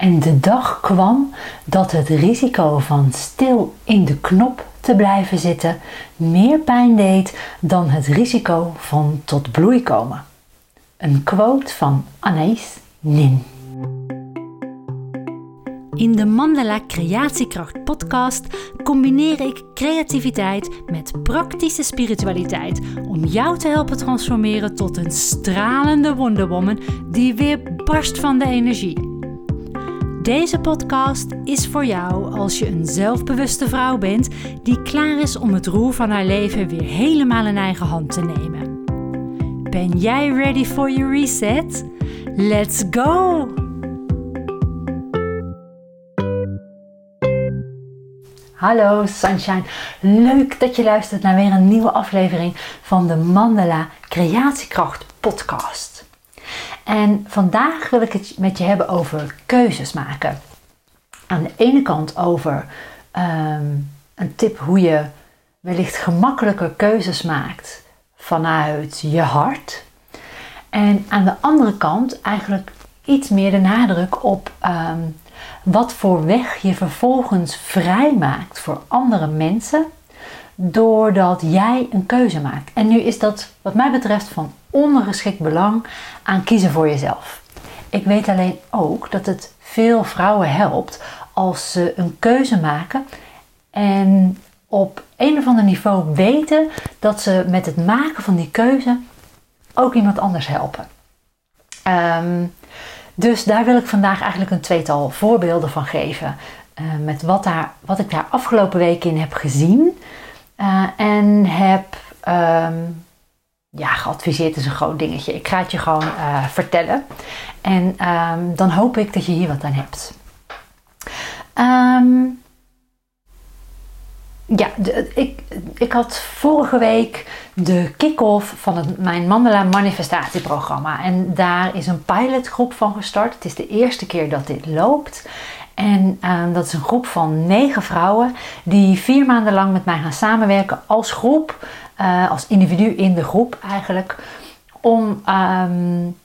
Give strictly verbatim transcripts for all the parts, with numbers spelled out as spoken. En de dag kwam dat het risico van stil in de knop te blijven zitten meer pijn deed dan het risico van tot bloei komen. Een quote van Anaïs Nin. In de Mandala Creatiekracht podcast combineer ik creativiteit met praktische spiritualiteit om jou te helpen transformeren tot een stralende wonderwoman die weer barst van de energie. Deze podcast is voor jou als je een zelfbewuste vrouw bent die klaar is om het roer van haar leven weer helemaal in eigen hand te nemen. Ben jij ready for your reset? Let's go! Hallo Sunshine, leuk dat je luistert naar weer een nieuwe aflevering van de Mandala Creatiekracht podcast. En vandaag wil ik het met je hebben over keuzes maken. Aan de ene kant over um, een tip hoe je wellicht gemakkelijker keuzes maakt vanuit je hart. En aan de andere kant eigenlijk iets meer de nadruk op um, wat voor weg je vervolgens vrijmaakt voor andere mensen. Doordat jij een keuze maakt. En nu is dat wat mij betreft van ondergeschikt belang aan kiezen voor jezelf. Ik weet alleen ook dat het veel vrouwen helpt als ze een keuze maken en op een of ander niveau weten dat ze met het maken van die keuze ook iemand anders helpen. Um, dus daar wil ik vandaag eigenlijk een tweetal voorbeelden van geven. Uh, met wat, daar, wat ik daar afgelopen week in heb gezien. Uh, en heb... Um, Ja, geadviseerd is een groot dingetje. Ik ga het je gewoon uh, vertellen. En um, dan hoop ik dat je hier wat aan hebt. Um, ja, de, ik, ik had vorige week de kick-off van het, mijn Mandala Manifestatieprogramma. En daar is een pilotgroep van gestart. Het is de eerste keer dat dit loopt. En um, dat is een groep van negen vrouwen die vier maanden lang met mij gaan samenwerken als groep. Uh, als individu in de groep eigenlijk, om um,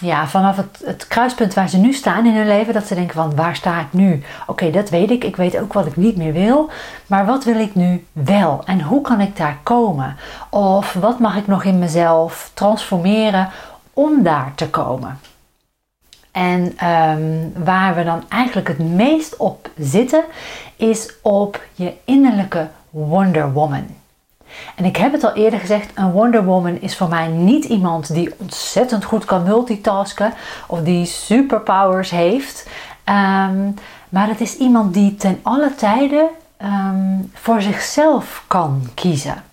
ja, vanaf het, het kruispunt waar ze nu staan in hun leven, dat ze denken van waar sta ik nu? Oké, okay, dat weet ik. Ik weet ook wat ik niet meer wil. Maar wat wil ik nu wel? En hoe kan ik daar komen? Of wat mag ik nog in mezelf transformeren om daar te komen? En um, waar we dan eigenlijk het meest op zitten, is op je innerlijke Wonder Woman. En ik heb het al eerder gezegd, een Wonder Woman is voor mij niet iemand die ontzettend goed kan multitasken of die superpowers heeft. Um, maar het is iemand die ten alle tijden um, voor zichzelf kan kiezen.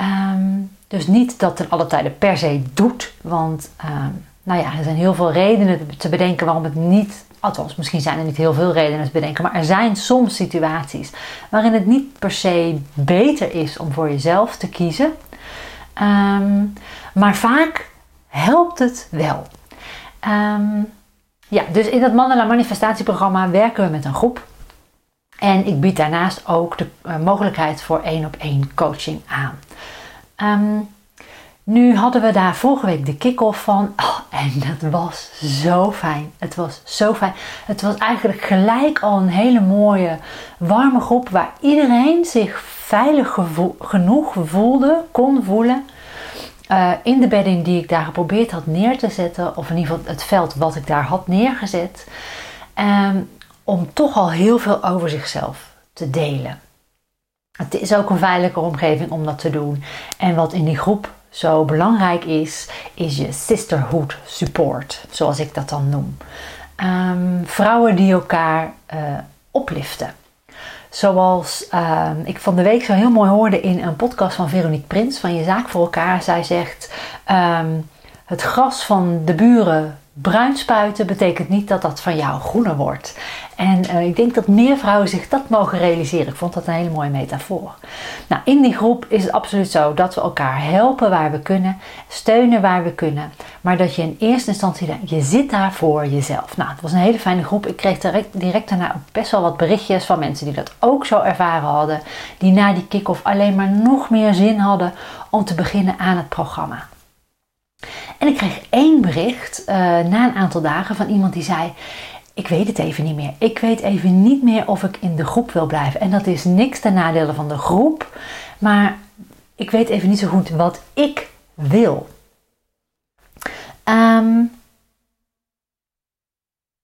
Um, dus niet dat ten alle tijden per se doet, want um, nou ja, er zijn heel veel redenen te bedenken waarom het niet... Althans, misschien zijn er niet heel veel redenen te bedenken, maar er zijn soms situaties waarin het niet per se beter is om voor jezelf te kiezen. Um, maar vaak helpt het wel. Um, ja, dus in dat Mandala Manifestatieprogramma werken we met een groep. En ik bied daarnaast ook de uh, mogelijkheid voor één-op-één coaching aan. Um, Nu hadden we daar vorige week de kick-off van. Oh, en dat was zo fijn. Het was zo fijn. Het was eigenlijk gelijk al een hele mooie, warme groep. Waar iedereen zich veilig gevo- genoeg voelde, kon voelen. Uh, in de bedding die ik daar geprobeerd had neer te zetten. Of in ieder geval het veld wat ik daar had neergezet. Um, om toch al heel veel over zichzelf te delen. Het is ook een veilige omgeving om dat te doen. En wat in die groep zo belangrijk is, is je sisterhood support, zoals ik dat dan noem. Um, vrouwen die elkaar uh, opliften. Zoals uh, ik van de week zo heel mooi hoorde in een podcast van Veronique Prins van Je Zaak voor Elkaar. Zij zegt, um, het gras van de buren bruin spuiten betekent niet dat dat van jou groener wordt. En uh, ik denk dat meer vrouwen zich dat mogen realiseren. Ik vond dat een hele mooie metafoor. Nou, in die groep is het absoluut zo dat we elkaar helpen waar we kunnen, steunen waar we kunnen, maar dat je in eerste instantie denkt, je zit daar voor jezelf. Nou, het was een hele fijne groep. Ik kreeg direct, direct daarna ook best wel wat berichtjes van mensen die dat ook zo ervaren hadden, die na die kick-off alleen maar nog meer zin hadden om te beginnen aan het programma. En ik kreeg één bericht uh, na een aantal dagen van iemand die zei, ik weet het even niet meer. Ik weet even niet meer of ik in de groep wil blijven. En dat is niks ten nadele van de groep. Maar ik weet even niet zo goed wat ik wil. Um,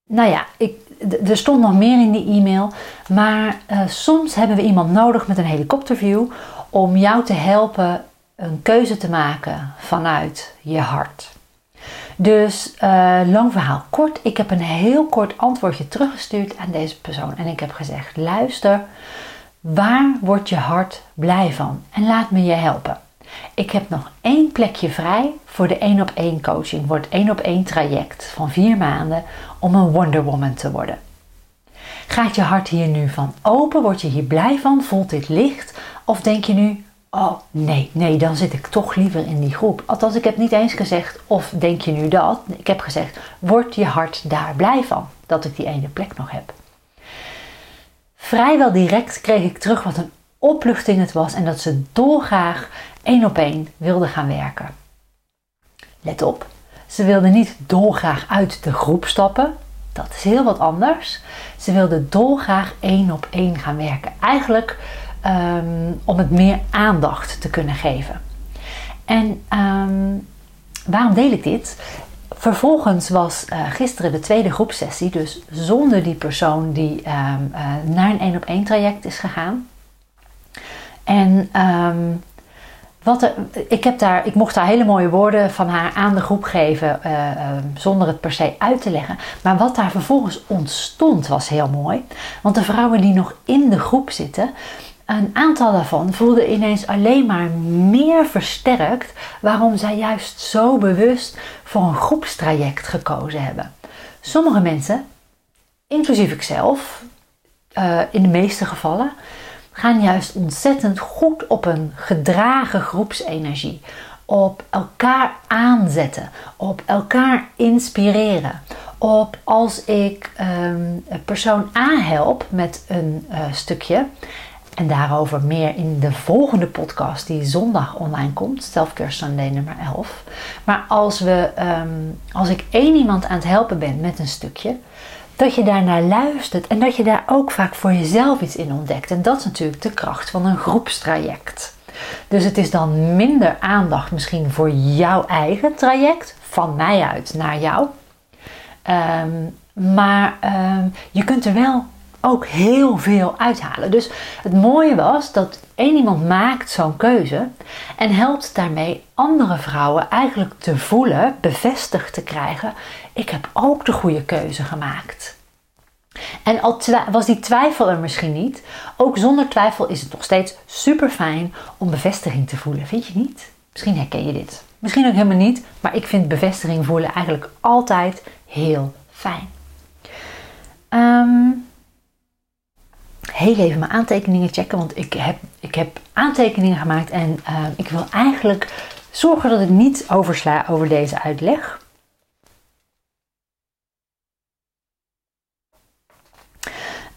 nou ja, ik, d- er stond nog meer in die e-mail. Maar uh, soms hebben we iemand nodig met een helikopterview om jou te helpen een keuze te maken vanuit je hart. Dus uh, lang verhaal kort. Ik heb een heel kort antwoordje teruggestuurd aan deze persoon. En ik heb gezegd, luister, waar wordt je hart blij van? En laat me je helpen. Ik heb nog één plekje vrij voor de één op één coaching. Voor het één op één traject van vier maanden om een Wonder Woman te worden. Gaat je hart hier nu van open? Word je hier blij van? Voelt dit licht? Of denk je nu, oh nee, nee, dan zit ik toch liever in die groep. Althans, ik heb niet eens gezegd, of denk je nu dat? Ik heb gezegd, wordt je hart daar blij van? Dat ik die ene plek nog heb. Vrijwel direct kreeg ik terug wat een opluchting het was. En dat ze dolgraag één op één wilden gaan werken. Let op, ze wilden niet dolgraag uit de groep stappen. Dat is heel wat anders. Ze wilden dolgraag één op één gaan werken. Eigenlijk um, om het meer aandacht te kunnen geven. En um, waarom deel ik dit? Vervolgens was uh, gisteren de tweede groepsessie. Dus zonder die persoon die um, uh, naar een één op één traject is gegaan. En um, wat er, ik, heb daar, ik mocht daar hele mooie woorden van haar aan de groep geven. Uh, uh, zonder het per se uit te leggen. Maar wat daar vervolgens ontstond was heel mooi. Want de vrouwen die nog in de groep zitten. Een aantal daarvan voelden ineens alleen maar meer versterkt. Waarom zij juist zo bewust voor een groepstraject gekozen hebben. Sommige mensen, inclusief ikzelf. Uh, in de meeste gevallen. Gaan juist ontzettend goed op een gedragen groepsenergie. Op elkaar aanzetten. Op elkaar inspireren. Op als ik um, persoon A help met een uh, stukje. En daarover meer in de volgende podcast die zondag online komt. Selfcare Sunday nummer elf. Maar als, we, um, als ik één iemand aan het helpen ben met een stukje. Dat je daarnaar luistert en dat je daar ook vaak voor jezelf iets in ontdekt. En dat is natuurlijk de kracht van een groepstraject. Dus het is dan minder aandacht misschien voor jouw eigen traject. Van mij uit naar jou. Um, maar um, je kunt er wel ook heel veel uithalen. Dus het mooie was dat één iemand maakt zo'n keuze. En helpt daarmee andere vrouwen eigenlijk te voelen, bevestigd te krijgen. Ik heb ook de goede keuze gemaakt. En al twa- was die twijfel er misschien niet. Ook zonder twijfel is het nog steeds super fijn om bevestiging te voelen. Vind je niet? Misschien herken je dit. Misschien ook helemaal niet. Maar ik vind bevestiging voelen eigenlijk altijd heel fijn. Um, heel even mijn aantekeningen checken. Want ik heb, ik heb aantekeningen gemaakt. En uh, ik wil eigenlijk zorgen dat ik niet oversla over deze uitleg.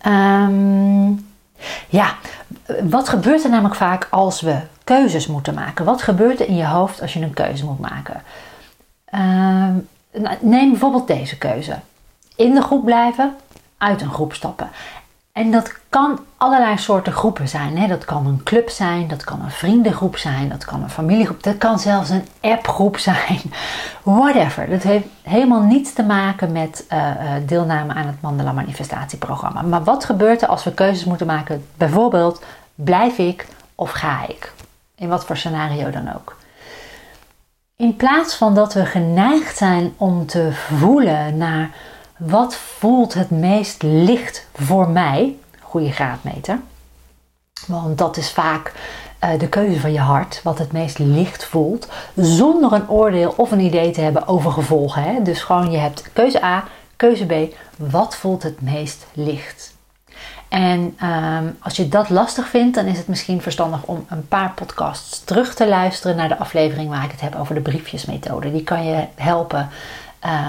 Um, ja, wat gebeurt er namelijk vaak als we keuzes moeten maken? Wat gebeurt er in je hoofd als je een keuze moet maken? Um, neem bijvoorbeeld deze keuze. In de groep blijven, uit een groep stappen. En dat kan allerlei soorten groepen zijn. Hè? Dat kan een club zijn, dat kan een vriendengroep zijn, dat kan een familiegroep. Dat kan zelfs een appgroep zijn. Whatever. Dat heeft helemaal niets te maken met uh, deelname aan het Mandala Manifestatieprogramma. Maar wat gebeurt er als we keuzes moeten maken? Bijvoorbeeld, blijf ik of ga ik? In wat voor scenario dan ook. In plaats van dat we geneigd zijn om te voelen naar... Wat voelt het meest licht voor mij? Goede graadmeter. Want dat is vaak uh, de keuze van je hart. Wat het meest licht voelt. Zonder een oordeel of een idee te hebben over gevolgen. Hè? Dus gewoon je hebt keuze A, keuze B. Wat voelt het meest licht? En um, als je dat lastig vindt. Dan is het misschien verstandig om een paar podcasts terug te luisteren. Naar de aflevering waar ik het heb over de briefjesmethode. Die kan je helpen...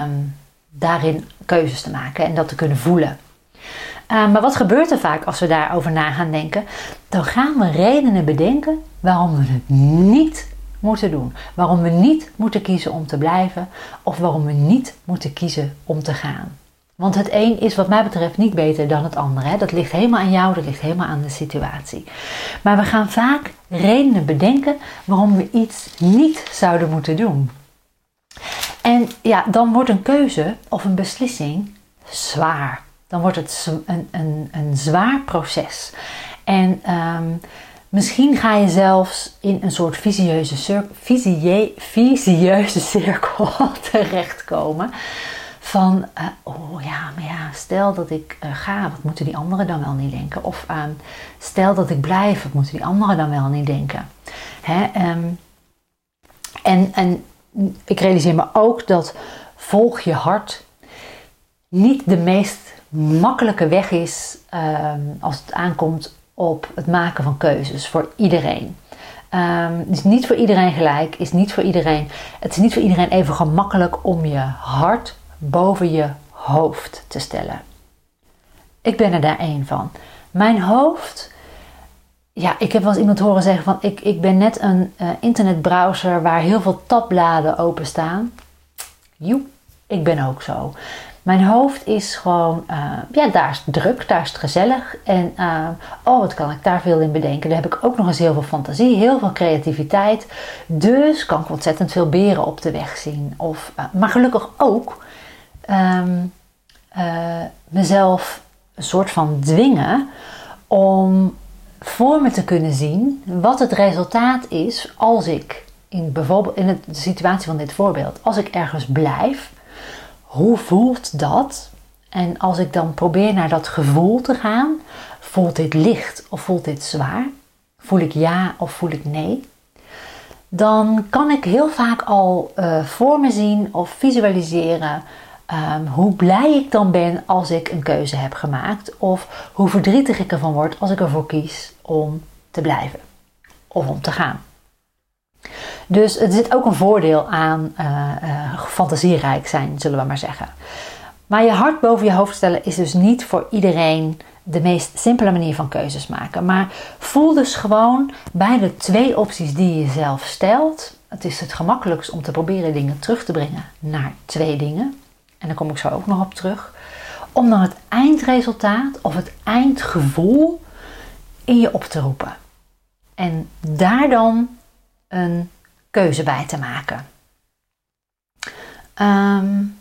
Um, daarin keuzes te maken en dat te kunnen voelen. Uh, maar wat gebeurt er vaak als we daarover na gaan denken? Dan gaan we redenen bedenken waarom we het niet moeten doen. Waarom we niet moeten kiezen om te blijven. Of waarom we niet moeten kiezen om te gaan. Want het een is wat mij betreft niet beter dan het andere. Hè? Dat ligt helemaal aan jou, dat ligt helemaal aan de situatie. Maar we gaan vaak redenen bedenken waarom we iets niet zouden moeten doen. En ja, dan wordt een keuze of een beslissing zwaar. Dan wordt het een, een, een zwaar proces. En um, misschien ga je zelfs in een soort visieuze, cir- visie- visieuze cirkel terechtkomen. Van, uh, oh ja, maar ja, stel dat ik uh, ga, wat moeten die anderen dan wel niet denken? Of uh, stel dat ik blijf, wat moeten die anderen dan wel niet denken? Hè? Um, en, en ik realiseer me ook dat volg je hart niet de meest makkelijke weg is um, als het aankomt op het maken van keuzes voor iedereen. Um, het is niet voor iedereen gelijk, is niet voor iedereen, het is niet voor iedereen even gemakkelijk om je hart boven je hoofd te stellen. Ik ben er daar één van. Mijn hoofd, ja, ik heb wel eens iemand horen zeggen van ik, ik ben net een uh, internetbrowser waar heel veel tabbladen openstaan. Joep, ik ben ook zo. Mijn hoofd is gewoon, uh, ja, daar is het druk, daar is het gezellig. En uh, oh, wat kan ik daar veel in bedenken? Daar heb ik ook nog eens heel veel fantasie, heel veel creativiteit. Dus kan ik ontzettend veel beren op de weg zien. Of, uh, maar gelukkig ook um, uh, mezelf een soort van dwingen om voor me te kunnen zien wat het resultaat is als ik, in bijvoorbeeld in de situatie van dit voorbeeld, als ik ergens blijf. Hoe voelt dat? En als ik dan probeer naar dat gevoel te gaan, voelt dit licht of voelt dit zwaar? Voel ik ja of voel ik nee? Dan kan ik heel vaak al uh, voor me zien of visualiseren um, hoe blij ik dan ben als ik een keuze heb gemaakt. Of hoe verdrietig ik ervan word als ik ervoor kies om te blijven of om te gaan. Dus er zit ook een voordeel aan uh, uh, fantasierijk zijn, zullen we maar zeggen. Maar je hart boven je hoofd stellen is dus niet voor iedereen de meest simpele manier van keuzes maken. Maar voel dus gewoon bij de twee opties die je zelf stelt. Het is het gemakkelijkst om te proberen dingen terug te brengen naar twee dingen. En daar kom ik zo ook nog op terug. Om dan het eindresultaat of het eindgevoel in je op te roepen. En daar dan een keuze bij te maken. Um,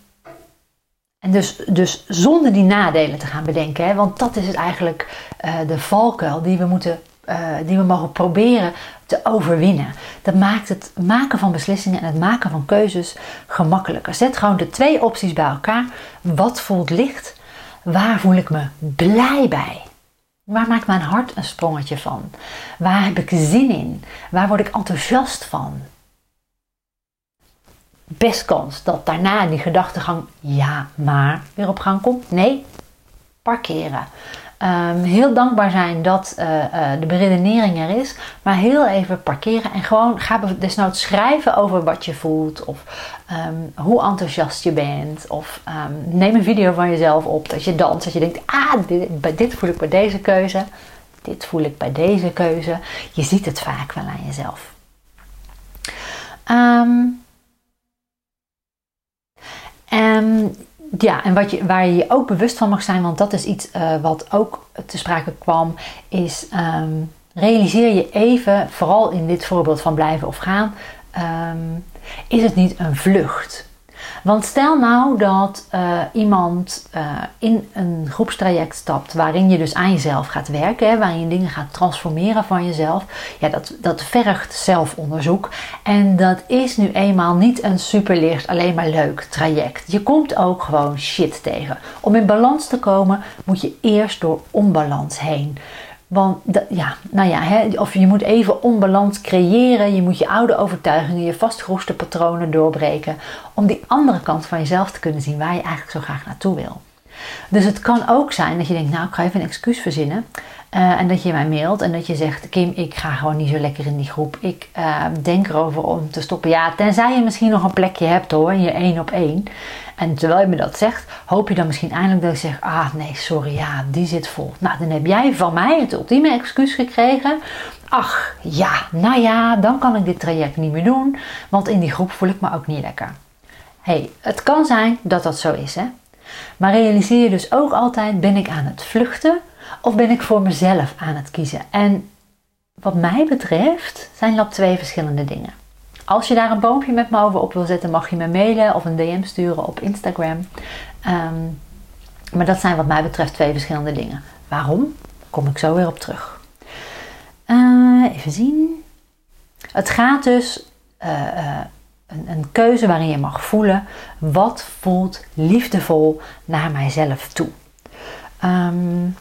en dus, dus zonder die nadelen te gaan bedenken. Hè, want dat is het eigenlijk uh, de valkuil die we, moeten, uh, die we mogen proberen te overwinnen. Dat maakt het maken van beslissingen en het maken van keuzes gemakkelijker. Zet gewoon de twee opties bij elkaar. Wat voelt licht? Waar voel ik me blij bij? Waar maakt mijn hart een sprongetje van? Waar heb ik zin in? Waar word ik enthousiast van? Best kans dat daarna die gedachtegang ja, maar weer op gang komt. Nee, parkeren. Um, heel dankbaar zijn dat uh, uh, de beredenering er is. Maar heel even parkeren en gewoon ga desnoods schrijven over wat je voelt. Of um, hoe enthousiast je bent. Of um, neem een video van jezelf op. Dat je danst. Dat je denkt, ah, dit, bij dit voel ik bij deze keuze. Dit voel ik bij deze keuze. Je ziet het vaak wel aan jezelf. Um, en... Ja, en wat je, waar je je ook bewust van mag zijn, want dat is iets uh, wat ook te sprake kwam, is um, realiseer je even, vooral in dit voorbeeld van blijven of gaan, um, is het niet een vlucht? Want stel nou dat uh, iemand uh, in een groepstraject stapt waarin je dus aan jezelf gaat werken, hè, waarin je dingen gaat transformeren van jezelf. Ja, dat, dat vergt zelfonderzoek. En dat is nu eenmaal niet een superlicht, alleen maar leuk traject. Je komt ook gewoon shit tegen. Om in balans te komen moet je eerst door onbalans heen. Want dat, ja, nou ja, hè, of je moet even onbalans creëren. Je moet je oude overtuigingen, je vastgeroeste patronen doorbreken. Om die andere kant van jezelf te kunnen zien waar je eigenlijk zo graag naartoe wil. Dus het kan ook zijn dat je denkt, nou ik ga even een excuus verzinnen. Uh, en dat je mij mailt en dat je zegt, Kim, ik ga gewoon niet zo lekker in die groep. Ik uh, denk erover om te stoppen. Ja, tenzij je misschien nog een plekje hebt hoor, je één op één. En terwijl je me dat zegt, hoop je dan misschien eindelijk dat ik zeg, ah nee, sorry, ja, die zit vol. Nou, dan heb jij van mij het ultieme excuus gekregen. Ach, ja, nou ja, dan kan ik dit traject niet meer doen. Want in die groep voel ik me ook niet lekker. Hé, hey, het kan zijn dat dat zo is, hè. Maar realiseer je dus ook altijd, ben ik aan het vluchten of ben ik voor mezelf aan het kiezen? En wat mij betreft zijn dat twee verschillende dingen. Als je daar een boompje met me over op wil zetten, mag je me mailen of een D M sturen op Instagram. Um, maar dat zijn wat mij betreft twee verschillende dingen. Waarom? Daar kom ik zo weer op terug. Uh, even zien. Het gaat dus uh, uh, een, een keuze waarin je mag voelen. Wat voelt liefdevol naar mijzelf toe? Um,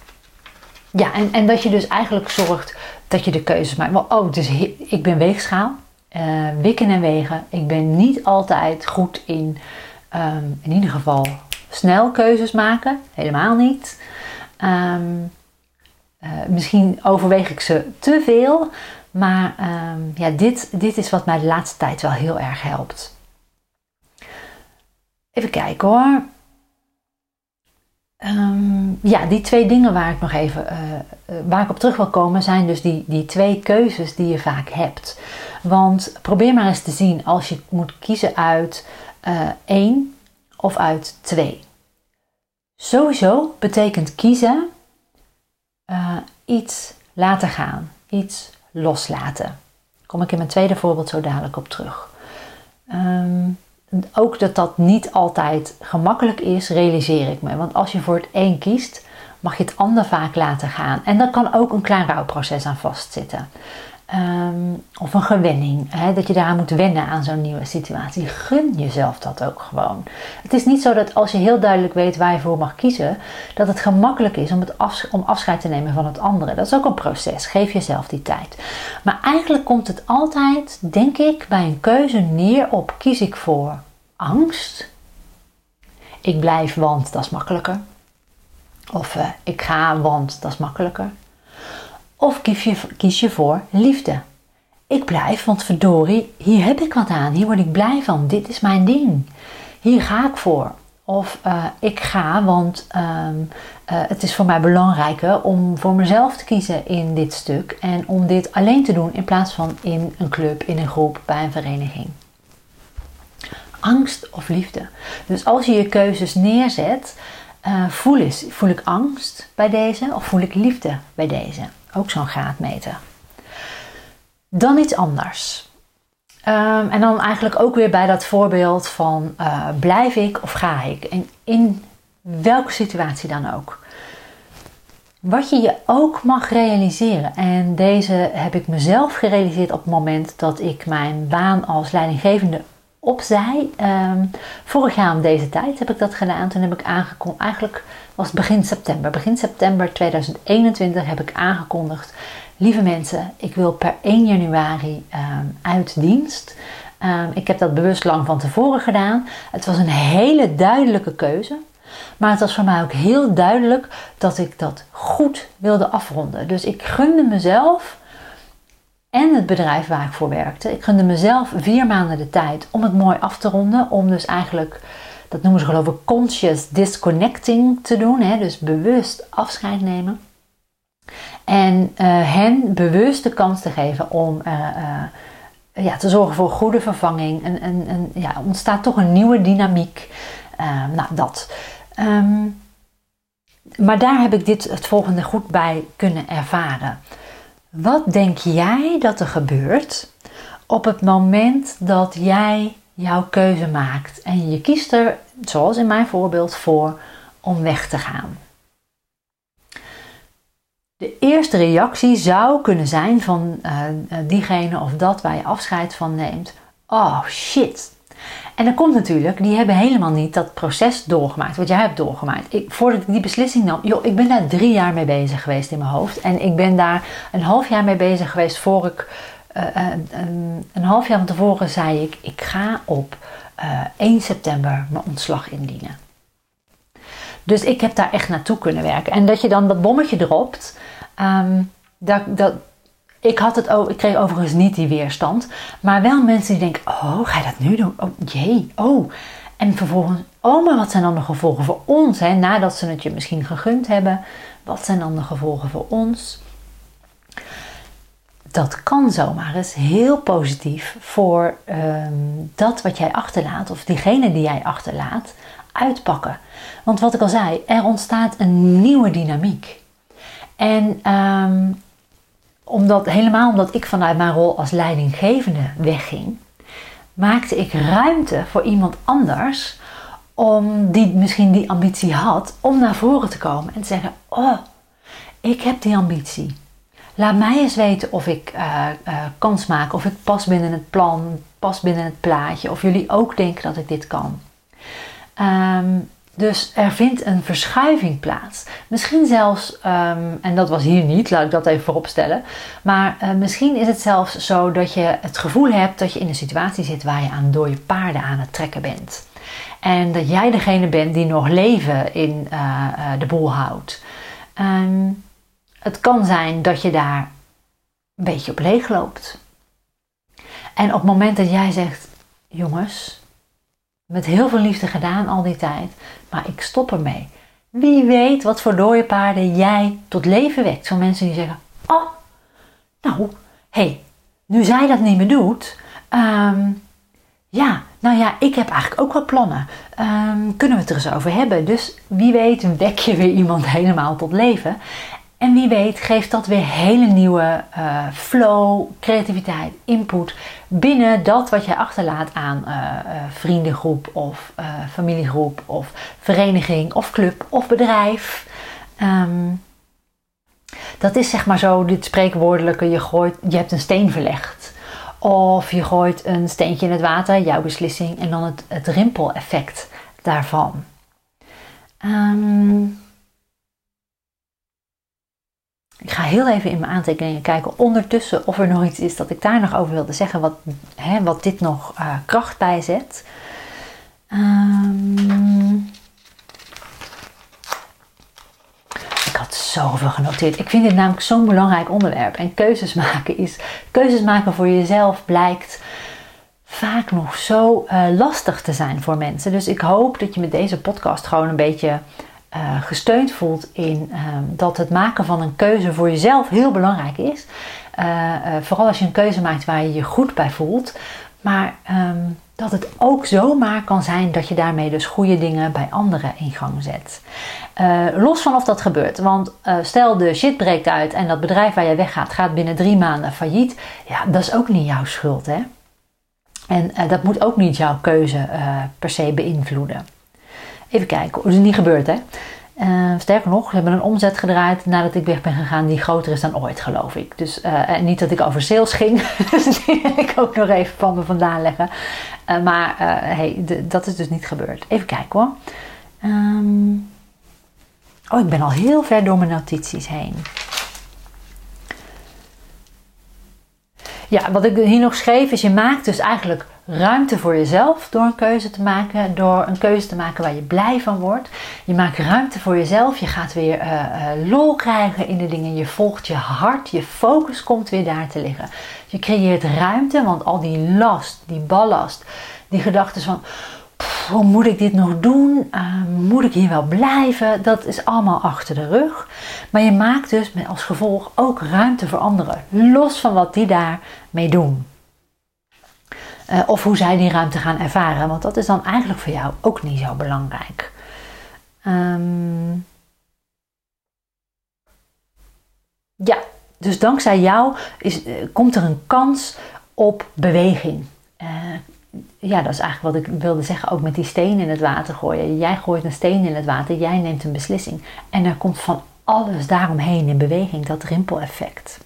ja, en, en dat je dus eigenlijk zorgt dat je de keuzes maakt. Well, oh, dus ik ben weegschaal. Uh, wikken en wegen. Ik ben niet altijd goed in, um, in ieder geval, snel keuzes maken. Helemaal niet. Um, uh, misschien overweeg ik ze te veel. Maar um, ja, dit, dit is wat mij de laatste tijd wel heel erg helpt. Even kijken hoor. Um, ja, die twee dingen waar ik nog even uh, waar ik op terug wil komen zijn dus die, die twee keuzes die je vaak hebt. Want probeer maar eens te zien als je moet kiezen uit uh, één of uit twee. Sowieso betekent kiezen uh, iets laten gaan, iets loslaten. Daar kom ik in mijn tweede voorbeeld zo dadelijk op terug. Um, ook dat dat niet altijd gemakkelijk is, realiseer ik me. Want als je voor het een kiest, mag je het ander vaak laten gaan. En daar kan ook een klein rouwproces aan vastzitten. Um, of een gewenning, hè, dat je daaraan moet wennen aan zo'n nieuwe situatie. Gun jezelf dat ook gewoon. Het is niet zo dat als je heel duidelijk weet waar je voor mag kiezen, dat het gemakkelijk is om, het afs- om afscheid te nemen van het andere. Dat is ook een proces, geef jezelf die tijd. Maar eigenlijk komt het altijd, denk ik, bij een keuze neer op: kies ik voor angst? Ik blijf, want dat is makkelijker. Of uh, ik ga, want dat is makkelijker. Of kies je, kies je voor liefde. Ik blijf, want verdorie, hier heb ik wat aan. Hier word ik blij van. Dit is mijn ding. Hier ga ik voor. Of uh, ik ga, want um, uh, het is voor mij belangrijker om voor mezelf te kiezen in dit stuk. En om dit alleen te doen in plaats van in een club, in een groep, bij een vereniging. Angst of liefde. Dus als je je keuzes neerzet, uh, voel eens. Voel ik angst bij deze of voel ik liefde bij deze? Ook zo'n graadmeter. Dan iets anders. Um, en dan eigenlijk ook weer bij dat voorbeeld van uh, blijf ik of ga ik? En in welke situatie dan ook. Wat je je ook mag realiseren. En deze heb ik mezelf gerealiseerd op het moment dat ik mijn baan als leidinggevende opzij. Um, vorig jaar om deze tijd heb ik dat gedaan. Toen heb ik aangekondigd. Eigenlijk was het begin september. Begin september tweeduizend eenentwintig heb ik aangekondigd. Lieve mensen, ik wil per één januari um, uit dienst. Um, ik heb dat bewust lang van tevoren gedaan. Het was een hele duidelijke keuze. Maar het was voor mij ook heel duidelijk dat ik dat goed wilde afronden. Dus ik gunde mezelf en het bedrijf waar ik voor werkte. Ik gunde mezelf vier maanden de tijd om het mooi af te ronden. Om dus eigenlijk, dat noemen ze geloof ik conscious disconnecting te doen. Hè? Dus bewust afscheid nemen. En uh, hen bewust de kans te geven om uh, uh, ja, te zorgen voor goede vervanging. En, en, en, ja, ontstaat toch een nieuwe dynamiek. Uh, nou, dat. Um, maar daar heb ik dit het volgende goed bij kunnen ervaren. Wat denk jij dat er gebeurt op het moment dat jij jouw keuze maakt en je kiest er, zoals in mijn voorbeeld, voor om weg te gaan? De eerste reactie zou kunnen zijn van uh, diegene of dat waar je afscheid van neemt. Oh shit. En dan komt natuurlijk, die hebben helemaal niet dat proces doorgemaakt, wat jij hebt doorgemaakt. Ik, voordat ik die beslissing nam, joh, ik ben daar drie jaar mee bezig geweest in mijn hoofd. En ik ben daar een half jaar mee bezig geweest voor ik, uh, uh, een, een half jaar van tevoren zei ik, ik ga op uh, één september mijn ontslag indienen. Dus ik heb daar echt naartoe kunnen werken. En dat je dan dat bommetje dropt, um, dat... dat Ik, had het ook, ik kreeg overigens niet die weerstand. Maar wel mensen die denken, oh, ga je dat nu doen? Oh, jee, oh. En vervolgens, oh, maar wat zijn dan de gevolgen voor ons? Hè? Nadat ze het je misschien gegund hebben. Wat zijn dan de gevolgen voor ons? Dat kan zomaar eens heel positief voor um, dat wat jij achterlaat. Of diegene die jij achterlaat. uitpakken. Want wat ik al zei, er ontstaat een nieuwe dynamiek. En um, omdat, helemaal omdat ik vanuit mijn rol als leidinggevende wegging, maakte ik ruimte voor iemand anders om die misschien die ambitie had om naar voren te komen en te zeggen, oh, ik heb die ambitie. Laat mij eens weten of ik uh, uh, kans maak, of ik pas binnen het plan, pas binnen het plaatje, of jullie ook denken dat ik dit kan. Um, dus er vindt een verschuiving plaats. Misschien zelfs, um, en dat was hier niet, laat ik dat even voorop stellen, maar uh, misschien is het zelfs zo dat je het gevoel hebt dat je in een situatie zit waar je aan dode paarden aan het trekken bent. En dat jij degene bent die nog leven in uh, uh, de boel houdt. Um, Het kan zijn dat je daar een beetje op leeg loopt. En op het moment dat jij zegt, jongens, met heel veel liefde gedaan al die tijd, maar ik stop ermee. Wie weet wat voor dode paarden jij tot leven wekt. Van mensen die zeggen, oh, nou, hey, nu zij dat niet meer doet, um, ja, nou ja, ik heb eigenlijk ook wel plannen. Um, kunnen we het er eens over hebben? Dus wie weet wek je weer iemand helemaal tot leven. En wie weet geeft dat weer hele nieuwe uh, flow, creativiteit, input binnen dat wat jij achterlaat aan uh, uh, vriendengroep of uh, familiegroep of vereniging of club of bedrijf. Um, dat is zeg maar zo dit spreekwoordelijke, je gooit, je hebt een steen verlegd. Of je gooit een steentje in het water, jouw beslissing, en dan het, het rimpeleffect daarvan. Um, Ik ga heel even in mijn aantekeningen kijken ondertussen of er nog iets is dat ik daar nog over wilde zeggen. Wat, hè, wat dit nog uh, kracht bijzet. Um, ik had zoveel genoteerd. Ik vind dit namelijk zo'n belangrijk onderwerp. En keuzes maken is, keuzes maken voor jezelf blijkt vaak nog zo uh, lastig te zijn voor mensen. Dus ik hoop dat je met deze podcast gewoon een beetje Uh, gesteund voelt in uh, dat het maken van een keuze voor jezelf heel belangrijk is. Uh, uh, vooral als je een keuze maakt waar je je goed bij voelt. Maar um, dat het ook zomaar kan zijn dat je daarmee dus goede dingen bij anderen in gang zet. Uh, los van of dat gebeurt. Want uh, stel de shit breekt uit en dat bedrijf waar je weggaat gaat binnen drie maanden failliet. Ja, dat is ook niet jouw schuld, hè. En uh, dat moet ook niet jouw keuze uh, per se beïnvloeden. Even kijken, dat is niet gebeurd, hè. Uh, sterker nog, we hebben een omzet gedraaid nadat ik weg ben gegaan die groter is dan ooit, geloof ik. Dus uh, niet dat ik over sales ging, dus die wil ik ook nog even van me vandaan leggen. Uh, maar uh, hey, de, dat is dus niet gebeurd. Even kijken hoor. Um, oh, ik ben al heel ver door mijn notities heen. Ja, wat ik hier nog schreef is, je maakt dus eigenlijk ruimte voor jezelf door een keuze te maken. Door een keuze te maken waar je blij van wordt. Je maakt ruimte voor jezelf. Je gaat weer uh, uh, lol krijgen in de dingen. Je volgt je hart. Je focus komt weer daar te liggen. Je creëert ruimte. Want al die last, die ballast, die gedachten van, pff, hoe moet ik dit nog doen? Uh, moet ik hier wel blijven? Dat is allemaal achter de rug. Maar je maakt dus met als gevolg ook ruimte voor anderen. Los van wat die daarmee doen. Uh, of hoe zij die ruimte gaan ervaren. Want dat is dan eigenlijk voor jou ook niet zo belangrijk. Um, ja, dus dankzij jou is, uh, komt er een kans op beweging. Uh, ja, dat is eigenlijk wat ik wilde zeggen. Ook met die steen in het water gooien. Jij gooit een steen in het water. Jij neemt een beslissing. En er komt van alles daaromheen in beweging. Dat rimpeleffect.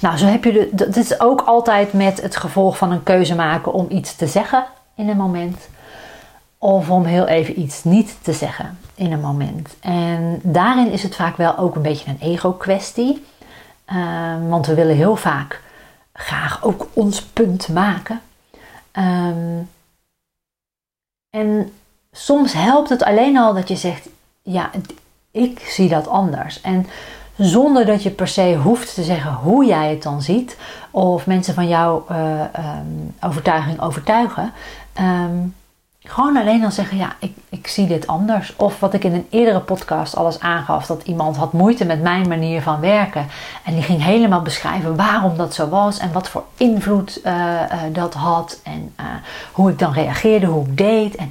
Nou, zo heb je de, dat is ook altijd met het gevolg van een keuze maken om iets te zeggen in een moment. Of om heel even iets niet te zeggen in een moment. En daarin is het vaak wel ook een beetje een ego-kwestie. Uh, want we willen heel vaak graag ook ons punt maken. Um, en soms helpt het alleen al dat je zegt, ja, ik zie dat anders. En zonder dat je per se hoeft te zeggen hoe jij het dan ziet. Of mensen van jouw uh, um, overtuiging overtuigen. Um, Gewoon alleen dan zeggen, ja, ik, ik zie dit anders. Of wat ik in een eerdere podcast alles aangaf, dat iemand had moeite met mijn manier van werken. En die ging helemaal beschrijven waarom dat zo was en wat voor invloed uh, uh, dat had. En uh, hoe ik dan reageerde, hoe ik deed. En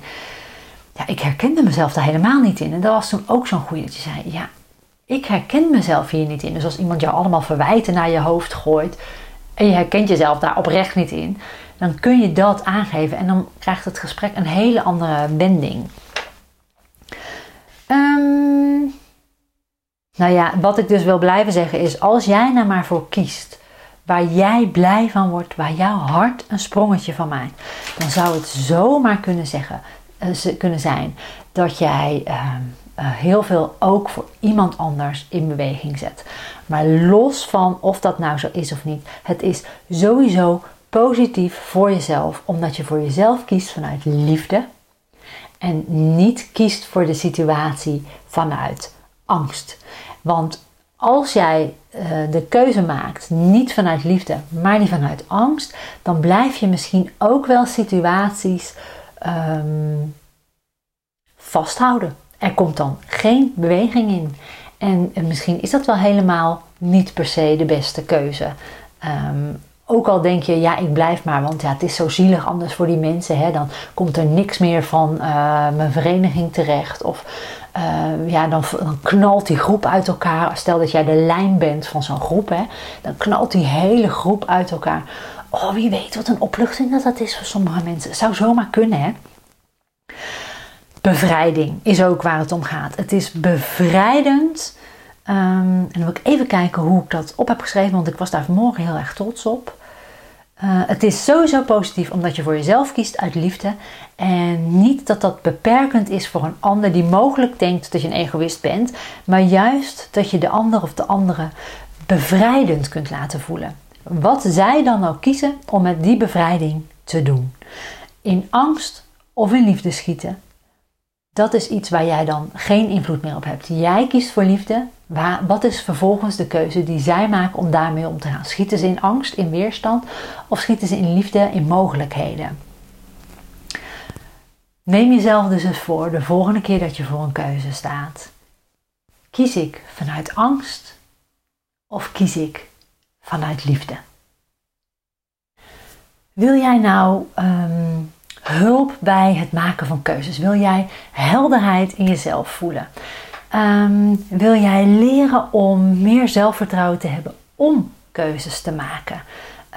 ja, ik herkende mezelf daar helemaal niet in. En dat was toen ook zo'n goeie dat je zei, ja, ik herken mezelf hier niet in. Dus als iemand jou allemaal verwijten naar je hoofd gooit en je herkent jezelf daar oprecht niet in, dan kun je dat aangeven en dan krijgt het gesprek een hele andere wending. Um, nou ja, wat ik dus wil blijven zeggen is, als jij nou maar voor kiest waar jij blij van wordt, waar jouw hart een sprongetje van maakt, dan zou het zomaar kunnen, zeggen, uh, kunnen zijn dat jij uh, uh, heel veel ook voor iemand anders in beweging zet. Maar los van of dat nou zo is of niet, het is sowieso positief voor jezelf, omdat je voor jezelf kiest vanuit liefde en niet kiest voor de situatie vanuit angst. Want als jij uh, de keuze maakt, niet vanuit liefde, maar die vanuit angst, dan blijf je misschien ook wel situaties um, vasthouden. Er komt dan geen beweging in. En, en misschien is dat wel helemaal niet per se de beste keuze. Um, Ook al denk je, ja, ik blijf maar, want ja, het is zo zielig anders voor die mensen. Hè? Dan komt er niks meer van uh, mijn vereniging terecht. Of uh, ja, dan, dan knalt die groep uit elkaar. Stel dat jij de lijn bent van zo'n groep, hè? Dan knalt die hele groep uit elkaar. Oh, wie weet wat een opluchting dat dat is voor sommige mensen. Het zou zomaar kunnen, hè. Bevrijding is ook waar het om gaat. Het is bevrijdend. Um, en dan wil ik even kijken hoe ik dat op heb geschreven, want ik was daar vanmorgen heel erg trots op. Uh, het is sowieso positief omdat je voor jezelf kiest uit liefde. En niet dat dat beperkend is voor een ander die mogelijk denkt dat je een egoïst bent. Maar juist dat je de ander of de andere bevrijdend kunt laten voelen. Wat zij dan ook kiezen om met die bevrijding te doen. In angst of in liefde schieten. Dat is iets waar jij dan geen invloed meer op hebt. Jij kiest voor liefde. Wat is vervolgens de keuze die zij maken om daarmee om te gaan? Schieten ze in angst, in weerstand? Of schieten ze in liefde, in mogelijkheden? Neem jezelf dus eens voor de volgende keer dat je voor een keuze staat. Kies ik vanuit angst? Of kies ik vanuit liefde? Wil jij nou Um, hulp bij het maken van keuzes? Wil jij helderheid in jezelf voelen? Um, wil jij leren om meer zelfvertrouwen te hebben om keuzes te maken?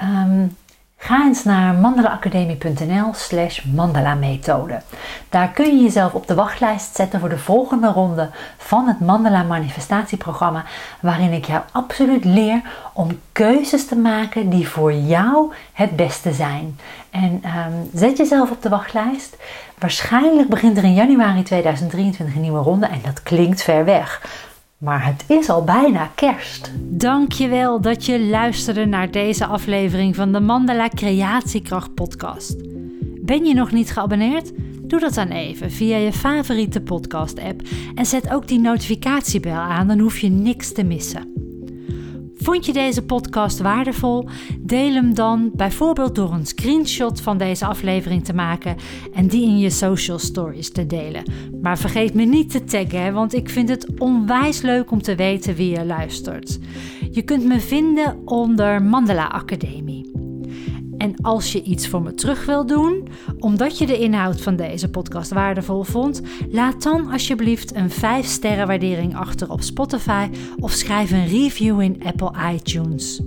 Um, ga eens naar mandala-academie.nl slash mandala-methode. Daar kun je jezelf op de wachtlijst zetten voor de volgende ronde van het Mandala Manifestatieprogramma, waarin ik jou absoluut leer om keuzes te maken die voor jou het beste zijn. En um, zet jezelf op de wachtlijst. Waarschijnlijk begint er in januari tweeduizend drieëntwintig een nieuwe ronde en dat klinkt ver weg. Maar het is al bijna kerst. Dankjewel dat je luisterde naar deze aflevering van de Mandala Creatiekracht podcast. Ben je nog niet geabonneerd? Doe dat dan even via je favoriete podcast app en zet ook die notificatiebel aan, dan hoef je niks te missen. Vond je deze podcast waardevol? Deel hem dan bijvoorbeeld door een screenshot van deze aflevering te maken en die in je social stories te delen. Maar vergeet me niet te taggen, want ik vind het onwijs leuk om te weten wie je luistert. Je kunt me vinden onder Mandala Academie. En als je iets voor me terug wil doen, omdat je de inhoud van deze podcast waardevol vond, laat dan alsjeblieft een vijf sterren waardering achter op Spotify of schrijf een review in Apple iTunes.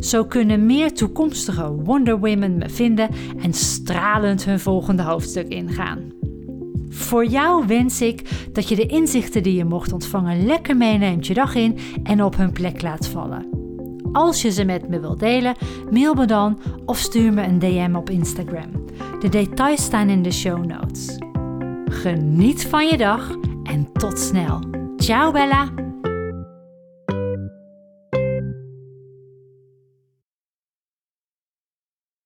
Zo kunnen meer toekomstige Wonder Women me vinden en stralend hun volgende hoofdstuk ingaan. Voor jou wens ik dat je de inzichten die je mocht ontvangen lekker meeneemt je dag in en op hun plek laat vallen. Als je ze met me wilt delen, mail me dan of stuur me een D M op Instagram. De details staan in de show notes. Geniet van je dag en tot snel. Ciao Bella!